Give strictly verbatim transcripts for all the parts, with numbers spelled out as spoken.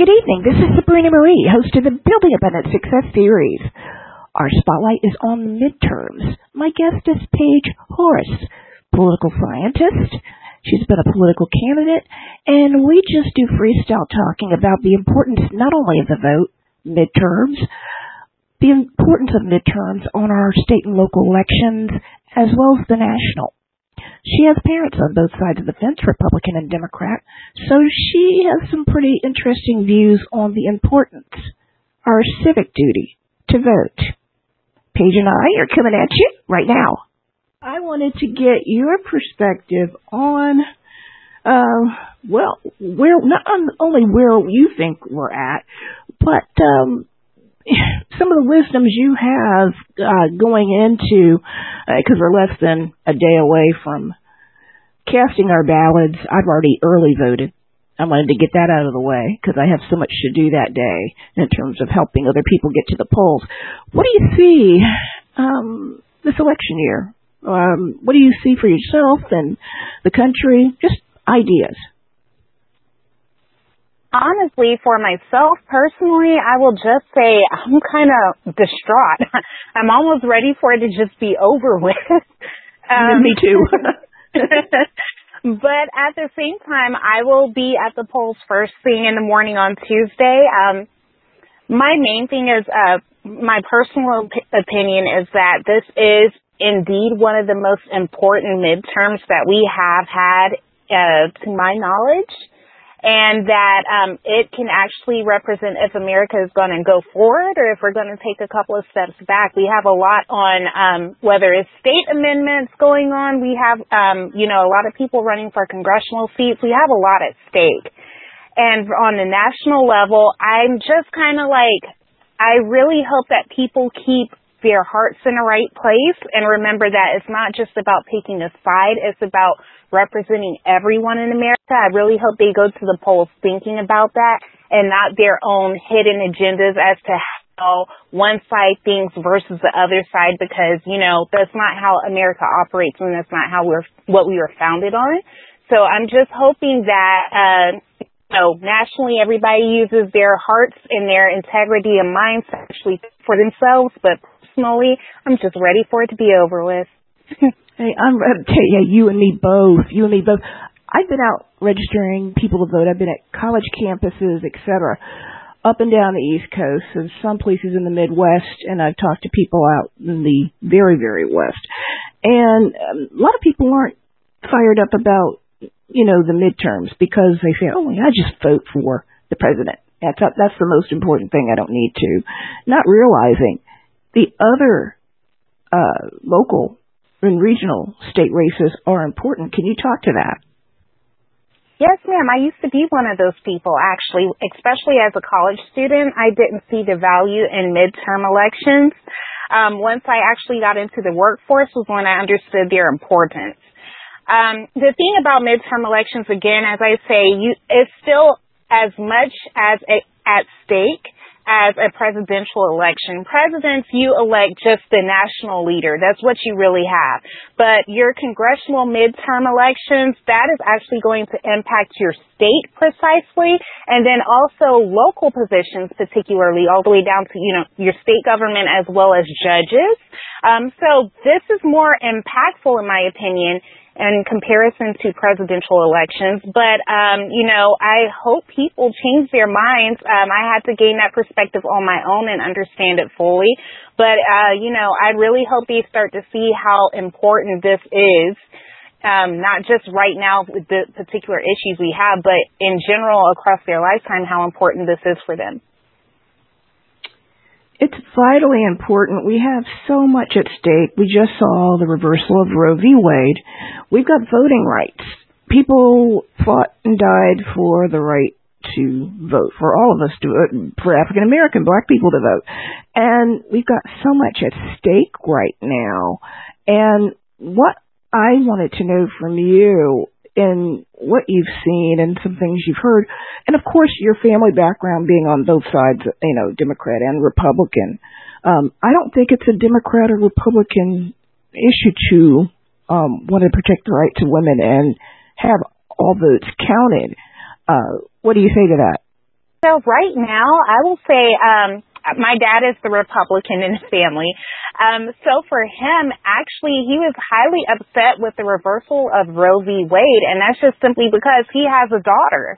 Good evening. This is Sabrina Marie, host of the Building Abundant Success Series. Our spotlight is on midterms. My guest is Paige Horace, political scientist. She's been a political candidate, and we just do freestyle talking about the importance not only of the vote, midterms, the importance of midterms on our state and local elections, as well as the national. She has parents on both sides of the fence, Republican and Democrat, so she has some pretty interesting views on the importance, our civic duty, to vote. Paige and I are coming at you right now. I wanted to get your perspective on, uh, well, where not only where you think we're at, but um, some of the wisdoms you have uh, going into, because uh, we're less than a day away from casting our ballots. I've already early voted. I wanted to get that out of the way because I have so much to do that day in terms of helping other people get to the polls. What do you see um, this election year? Um, what do you see for yourself and the country? Just ideas. Honestly, for myself personally, I will just say I'm kind of distraught. I'm almost ready for it to just be over with. um, Me too. But at the same time, I will be at the polls first thing in the morning on Tuesday. Um, my main thing is, uh, my personal op- opinion is that this is indeed one of the most important midterms that we have had, uh, to my knowledge, and that um, it can actually represent if America is going to go forward or if we're going to take a couple of steps back. We have a lot on um, whether it's state amendments going on. We have, um, you know, a lot of people running for congressional seats. We have a lot at stake. And on the national level, I'm just kind of like, I really hope that people keep their hearts in the right place and remember that it's not just about picking a side, it's about representing everyone in America. I really hope they go to the polls thinking about that and not their own hidden agendas as to how one side thinks versus the other side, because, you know, that's not how America operates and that's not how we're, what we were founded on. So I'm just hoping that, uh, So nationally, everybody uses their hearts and their integrity and minds to actually for themselves. But personally, I'm just ready for it to be over with. Hey, I'm, I'm tell you, you and me both. You and me both. I've been out registering people to vote. I've been at college campuses, et cetera, up and down the East Coast and some places in the Midwest. And I've talked to people out in the very, very West. And um, a lot of people aren't fired up about, you know, the midterms, because they say, oh, I just vote for the president. That's, that's the most important thing. I don't need to. Not realizing the other uh, local and regional state races are important. Can you talk to that? Yes, ma'am. I used to be one of those people, actually, especially as a college student. I didn't see the value in midterm elections. Um, once I actually got into the workforce was when I understood their importance. Um, the thing about midterm elections, again, as I say, you, it's still as much as a, at stake as a presidential election. Presidents, you elect just the national leader. That's what you really have. But your congressional midterm elections, that is actually going to impact your state precisely, and then also local positions, particularly all the way down to, you know, your state government as well as judges. Um, so this is more impactful, in my opinion, in comparison to presidential elections. But, um, you know, I hope people change their minds. Um, I had to gain that perspective on my own and understand it fully. But, uh, you know, I really hope they start to see how important this is, um, not just right now with the particular issues we have, but in general across their lifetime, how important this is for them. It's vitally important. We have so much at stake. We just saw the reversal of Roe v. Wade. We've got voting rights. People fought and died for the right to vote, for all of us to vote, for African American, black people to vote. And we've got so much at stake right now. And what I wanted to know from you, in what you've seen and some things you've heard, and of course your family background being on both sides, you know, Democrat and Republican. Um, I don't think it's a Democrat or Republican issue to um, want to protect the rights of women and have all votes counted. Uh, what do you say to that? So right now, I will say um, my dad is the Republican in the family. Um, so for him, actually, he was highly upset with the reversal of Roe v. Wade, and that's just simply because he has a daughter.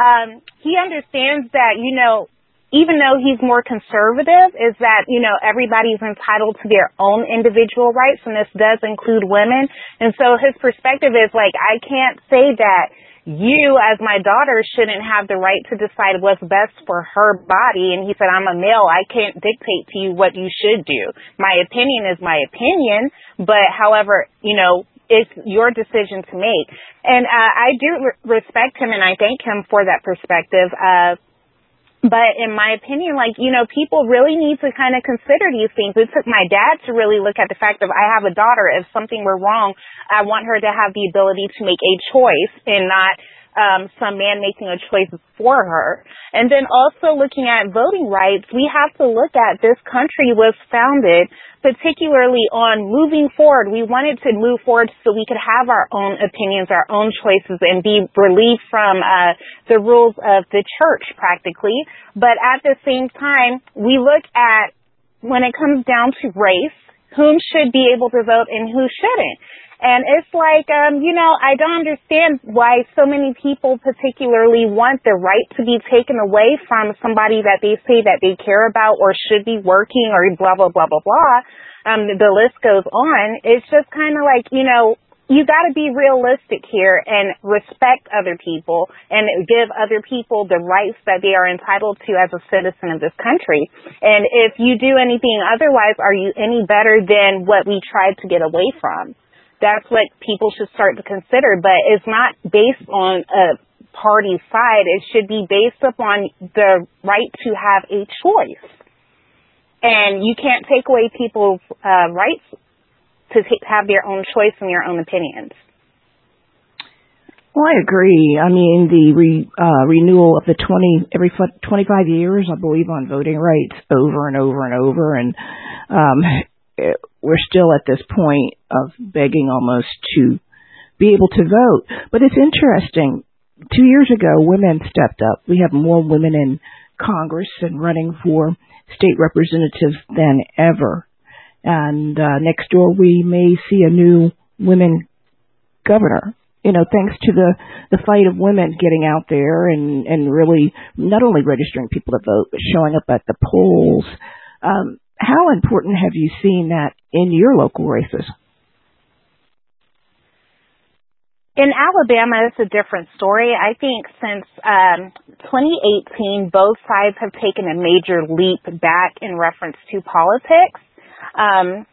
Um, he understands that, you know, even though he's more conservative, is that, you know, everybody's entitled to their own individual rights, and this does include women. And so his perspective is like, I can't say that you as my daughter shouldn't have the right to decide what's best for her body. And he said, I'm a male. I can't dictate to you what you should do. My opinion is my opinion, but however, you know, it's your decision to make. And uh, I do re- respect him, and I thank him for that perspective. Uh, but in my opinion, like, you know, people really need to kind of consider these things. It took my dad to really look at the fact that I have a daughter. If something were wrong, I want her to have the ability to make a choice and not um, some man making a choice for her. And then also looking at voting rights, we have to look at this country was founded particularly on moving forward. We wanted to move forward so we could have our own opinions, our own choices, and be relieved from uh, the rules of the church practically. But at the same time, we look at when it comes down to race, whom should be able to vote and who shouldn't. And it's like, um, you know, I don't understand why so many people particularly want the right to be taken away from somebody that they say that they care about or should be working or blah, blah, blah, blah, blah. Um, the list goes on. It's just kind of like, you know, you got to be realistic here and respect other people and give other people the rights that they are entitled to as a citizen of this country. And if you do anything otherwise, are you any better than what we tried to get away from? That's what people should start to consider, but it's not based on a party side. It should be based upon the right to have a choice. And you can't take away people's uh, rights to t- have their own choice and their own opinions. Well, I agree. I mean, the re, uh, renewal of the twenty every twenty-five years, I believe, on voting rights over and over and over, and um, it, we're still at this point of begging almost to be able to vote. But it's interesting. Two years ago, women stepped up. We have more women in Congress and running for state representatives than ever. And uh, next door, we may see a new women governor, you know, thanks to the, the fight of women getting out there and, and really not only registering people to vote, but showing up at the polls. Um, how important have you seen that in your local races? In Alabama, it's a different story. I think since um, twenty eighteen, both sides have taken a major leap back in reference to politics. Um,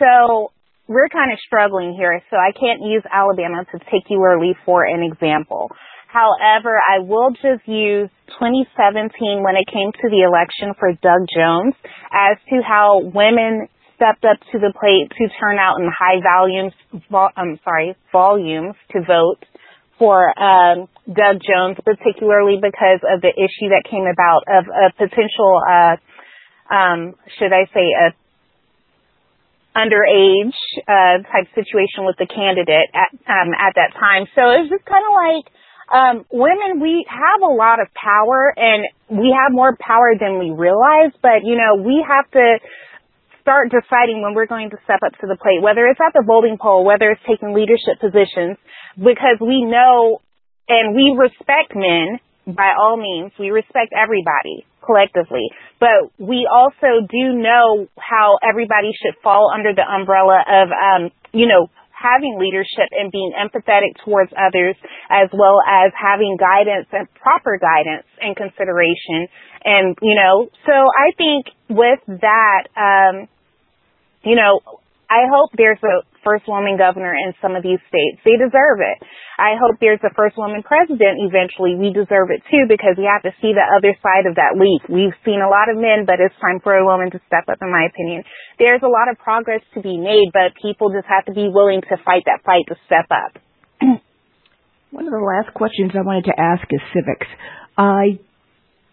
so we're kind of struggling here, so I can't use Alabama particularly for an example. However, I will just use twenty seventeen when it came to the election for Doug Jones as to how women stepped up to the plate to turn out in high volumes, vol- I'm sorry, volumes to vote for um, Doug Jones, particularly because of the issue that came about of a potential, uh, um, should I say, a underage uh, type situation with the candidate at, um, at that time. So it was just kind of like, Um, women, we have a lot of power, and we have more power than we realize, but, you know, we have to start deciding when we're going to step up to the plate, whether it's at the voting poll, whether it's taking leadership positions, because we know and we respect men by all means. We respect everybody collectively, but we also do know how everybody should fall under the umbrella of, um, you know, having leadership and being empathetic towards others, as well as having guidance and proper guidance and consideration. And, you know, so I think with that, um, you know, I hope there's a first woman governor in some of these states. They deserve it. I hope there's a first woman president eventually. We deserve it too, because we have to see the other side of that leap. We've seen a lot of men, but it's time for a woman to step up, in my opinion. There's a lot of progress to be made, but people just have to be willing to fight that fight to step up. One of the last questions I wanted to ask is civics. I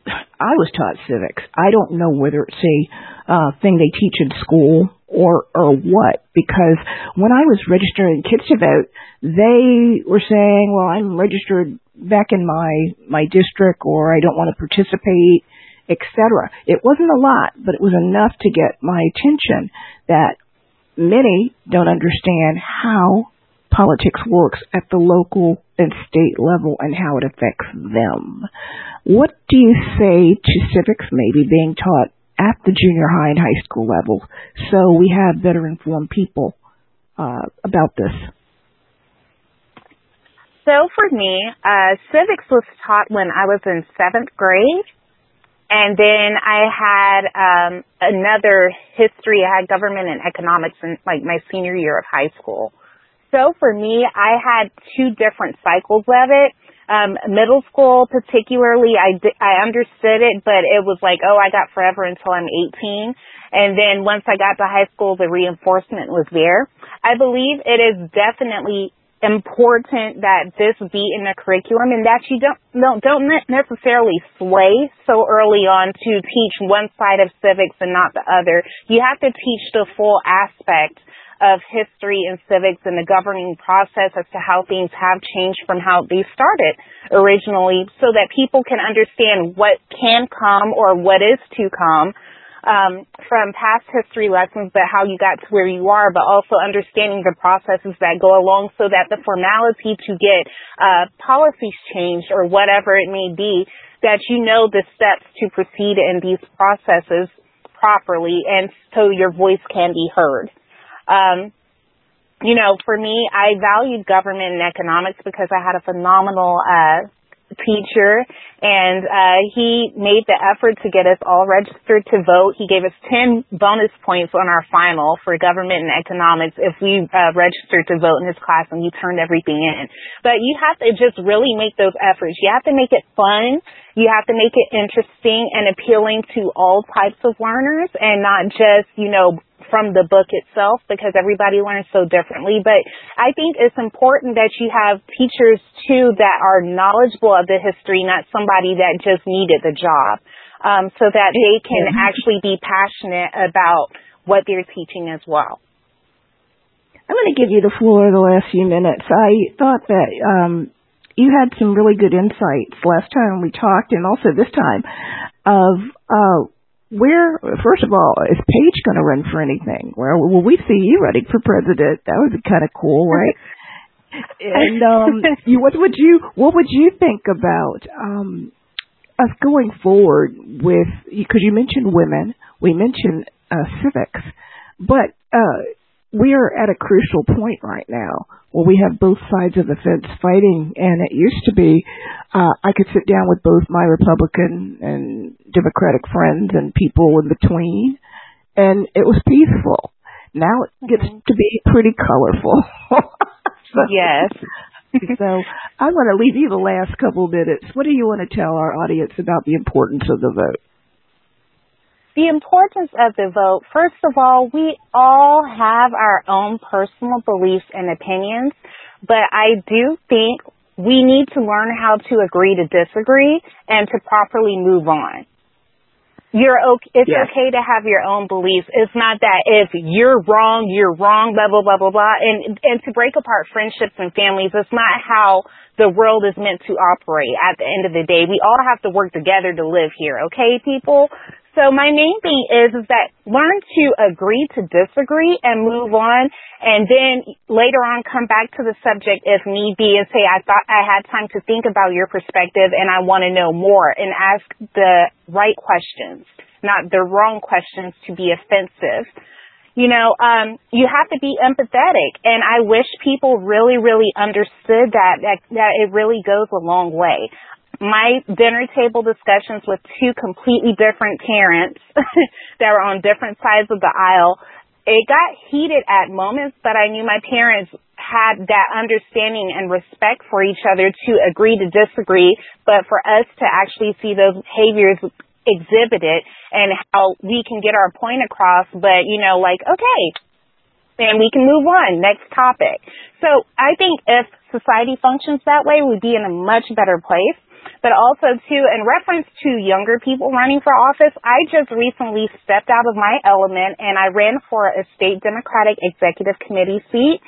I was taught civics. I don't know whether it's a uh, thing they teach in school or or what, because when I was registering kids to vote, they were saying, well, I'm registered back in my, my district, or I don't want to participate, et cetera. It wasn't a lot, but it was enough to get my attention that many don't understand how politics works at the local and state level and how it affects them. What do you say to civics maybe being taught at the junior high and high school level so we have better informed people uh, about this? So for me, uh, civics was taught when I was in seventh grade. And then I had um, another history. I had government and economics in like my senior year of high school. So for me, I had two different cycles of it. Um, middle school particularly, I, di- I understood it, but it was like, oh, I got forever until I'm eighteen. And then once I got to high school, the reinforcement was there. I believe it is definitely important that this be in the curriculum and that you don't, don't don't necessarily sway so early on to teach one side of civics and not the other. You have to teach the full aspect of history and civics and the governing process as to how things have changed from how they started originally so that people can understand what can come or what is to come Um, from past history lessons, but how you got to where you are, but also understanding the processes that go along so that the formality to get uh, policies changed or whatever it may be, that you know the steps to proceed in these processes properly and so your voice can be heard. Um, you know, for me, I valued government and economics because I had a phenomenal uh teacher, and uh, he made the effort to get us all registered to vote. He gave us ten bonus points on our final for government and economics if we uh, registered to vote in his class and you turned everything in. But you have to just really make those efforts. You have to make it fun. You have to make it interesting and appealing to all types of learners and not just, you know, from the book itself, because everybody learns so differently. But I think it's important that you have teachers, too, that are knowledgeable of the history, not somebody that just needed the job, um, so that they can mm-hmm. actually be passionate about what they're teaching as well. I'm going to give you the floor the last few minutes. I thought that um, you had some really good insights last time we talked, and also this time, of uh Where, first of all, is Paige going to run for anything? Where will we see you running for president? That would be kind of cool, right? and um, you, what would you, what would you think about um, us going forward with? Because you mentioned women, we mentioned uh, civics, but uh, we are at a crucial point right now where we have both sides of the fence fighting, and it used to be uh, I could sit down with both my Republican and Democratic friends and people in between, and it was peaceful. Now it gets mm-hmm. to be pretty colorful. so, yes. so I want to leave you the last couple of minutes. What do you want to tell our audience about the importance of the vote? The importance of the vote, first of all, we all have our own personal beliefs and opinions, but I do think we need to learn how to agree to disagree and to properly move on. You're okay, it's yes. okay to have your own beliefs. It's not that if you're wrong, you're wrong, blah, blah, blah, blah, blah. And, and to break apart friendships and families, it's not how the world is meant to operate at the end of the day. We all have to work together to live here, okay, people? So my main thing is, is that learn to agree to disagree and move on, and then later on come back to the subject if need be and say, I thought I had time to think about your perspective and I want to know more, and ask the right questions, not the wrong questions to be offensive. You know, um, you have to be empathetic, and I wish people really, really understood that, that, that it really goes a long way. My dinner table discussions with two completely different parents that were on different sides of the aisle, it got heated at moments, but I knew my parents had that understanding and respect for each other to agree to disagree, but for us to actually see those behaviors exhibited and how we can get our point across, but, you know, like, okay, and we can move on, next topic. So I think if society functions that way, we'd be in a much better place. But also, too, in reference to younger people running for office, I just recently stepped out of my element and I ran for a state Democratic Executive Committee seat.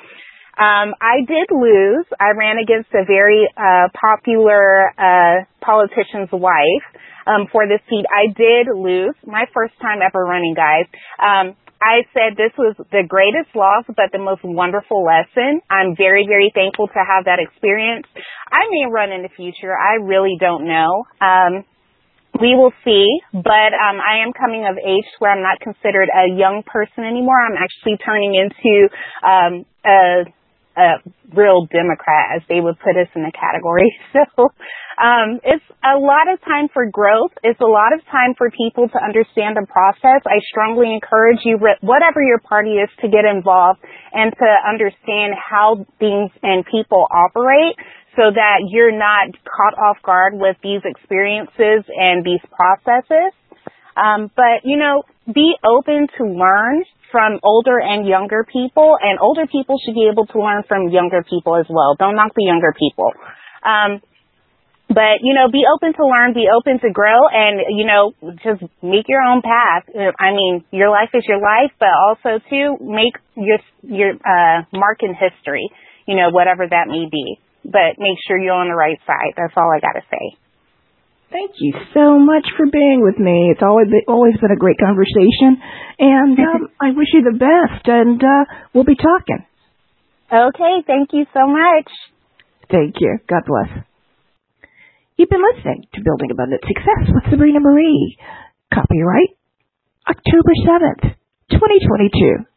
Um, I did lose. I ran against a very uh, popular uh, politician's wife um, for this seat. I did lose. My first time ever running, guys. Um, I said this was the greatest loss, but the most wonderful lesson. I'm very, very thankful to have that experience. I may run in the future. I really don't know. Um, we will see, but um, I am coming of age where I'm not considered a young person anymore. I'm actually turning into um, a, a real Democrat, as they would put us in the category. So um, it's a lot of time for growth. It's a lot of time for people to understand the process. I strongly encourage you, whatever your party is, to get involved and to understand how things and people operate, so that you're not caught off guard with these experiences and these processes. Um, but, you know, be open to learn from older and younger people, and older people should be able to learn from younger people as well. Don't knock the younger people. Um, but, you know, be open to learn, be open to grow, and, you know, just make your own path. I mean, your life is your life, but also, too, make your, your uh, mark in history, you know, whatever that may be. But make sure you're on the right side. That's all I got to say. Thank you so much for being with me. It's always been, always been a great conversation. And um, I wish you the best. And uh, we'll be talking. Okay. Thank you so much. Thank you. God bless. You've been listening to Building Abundant Success with Sabrina Marie. Copyright October seventh, twenty twenty-two.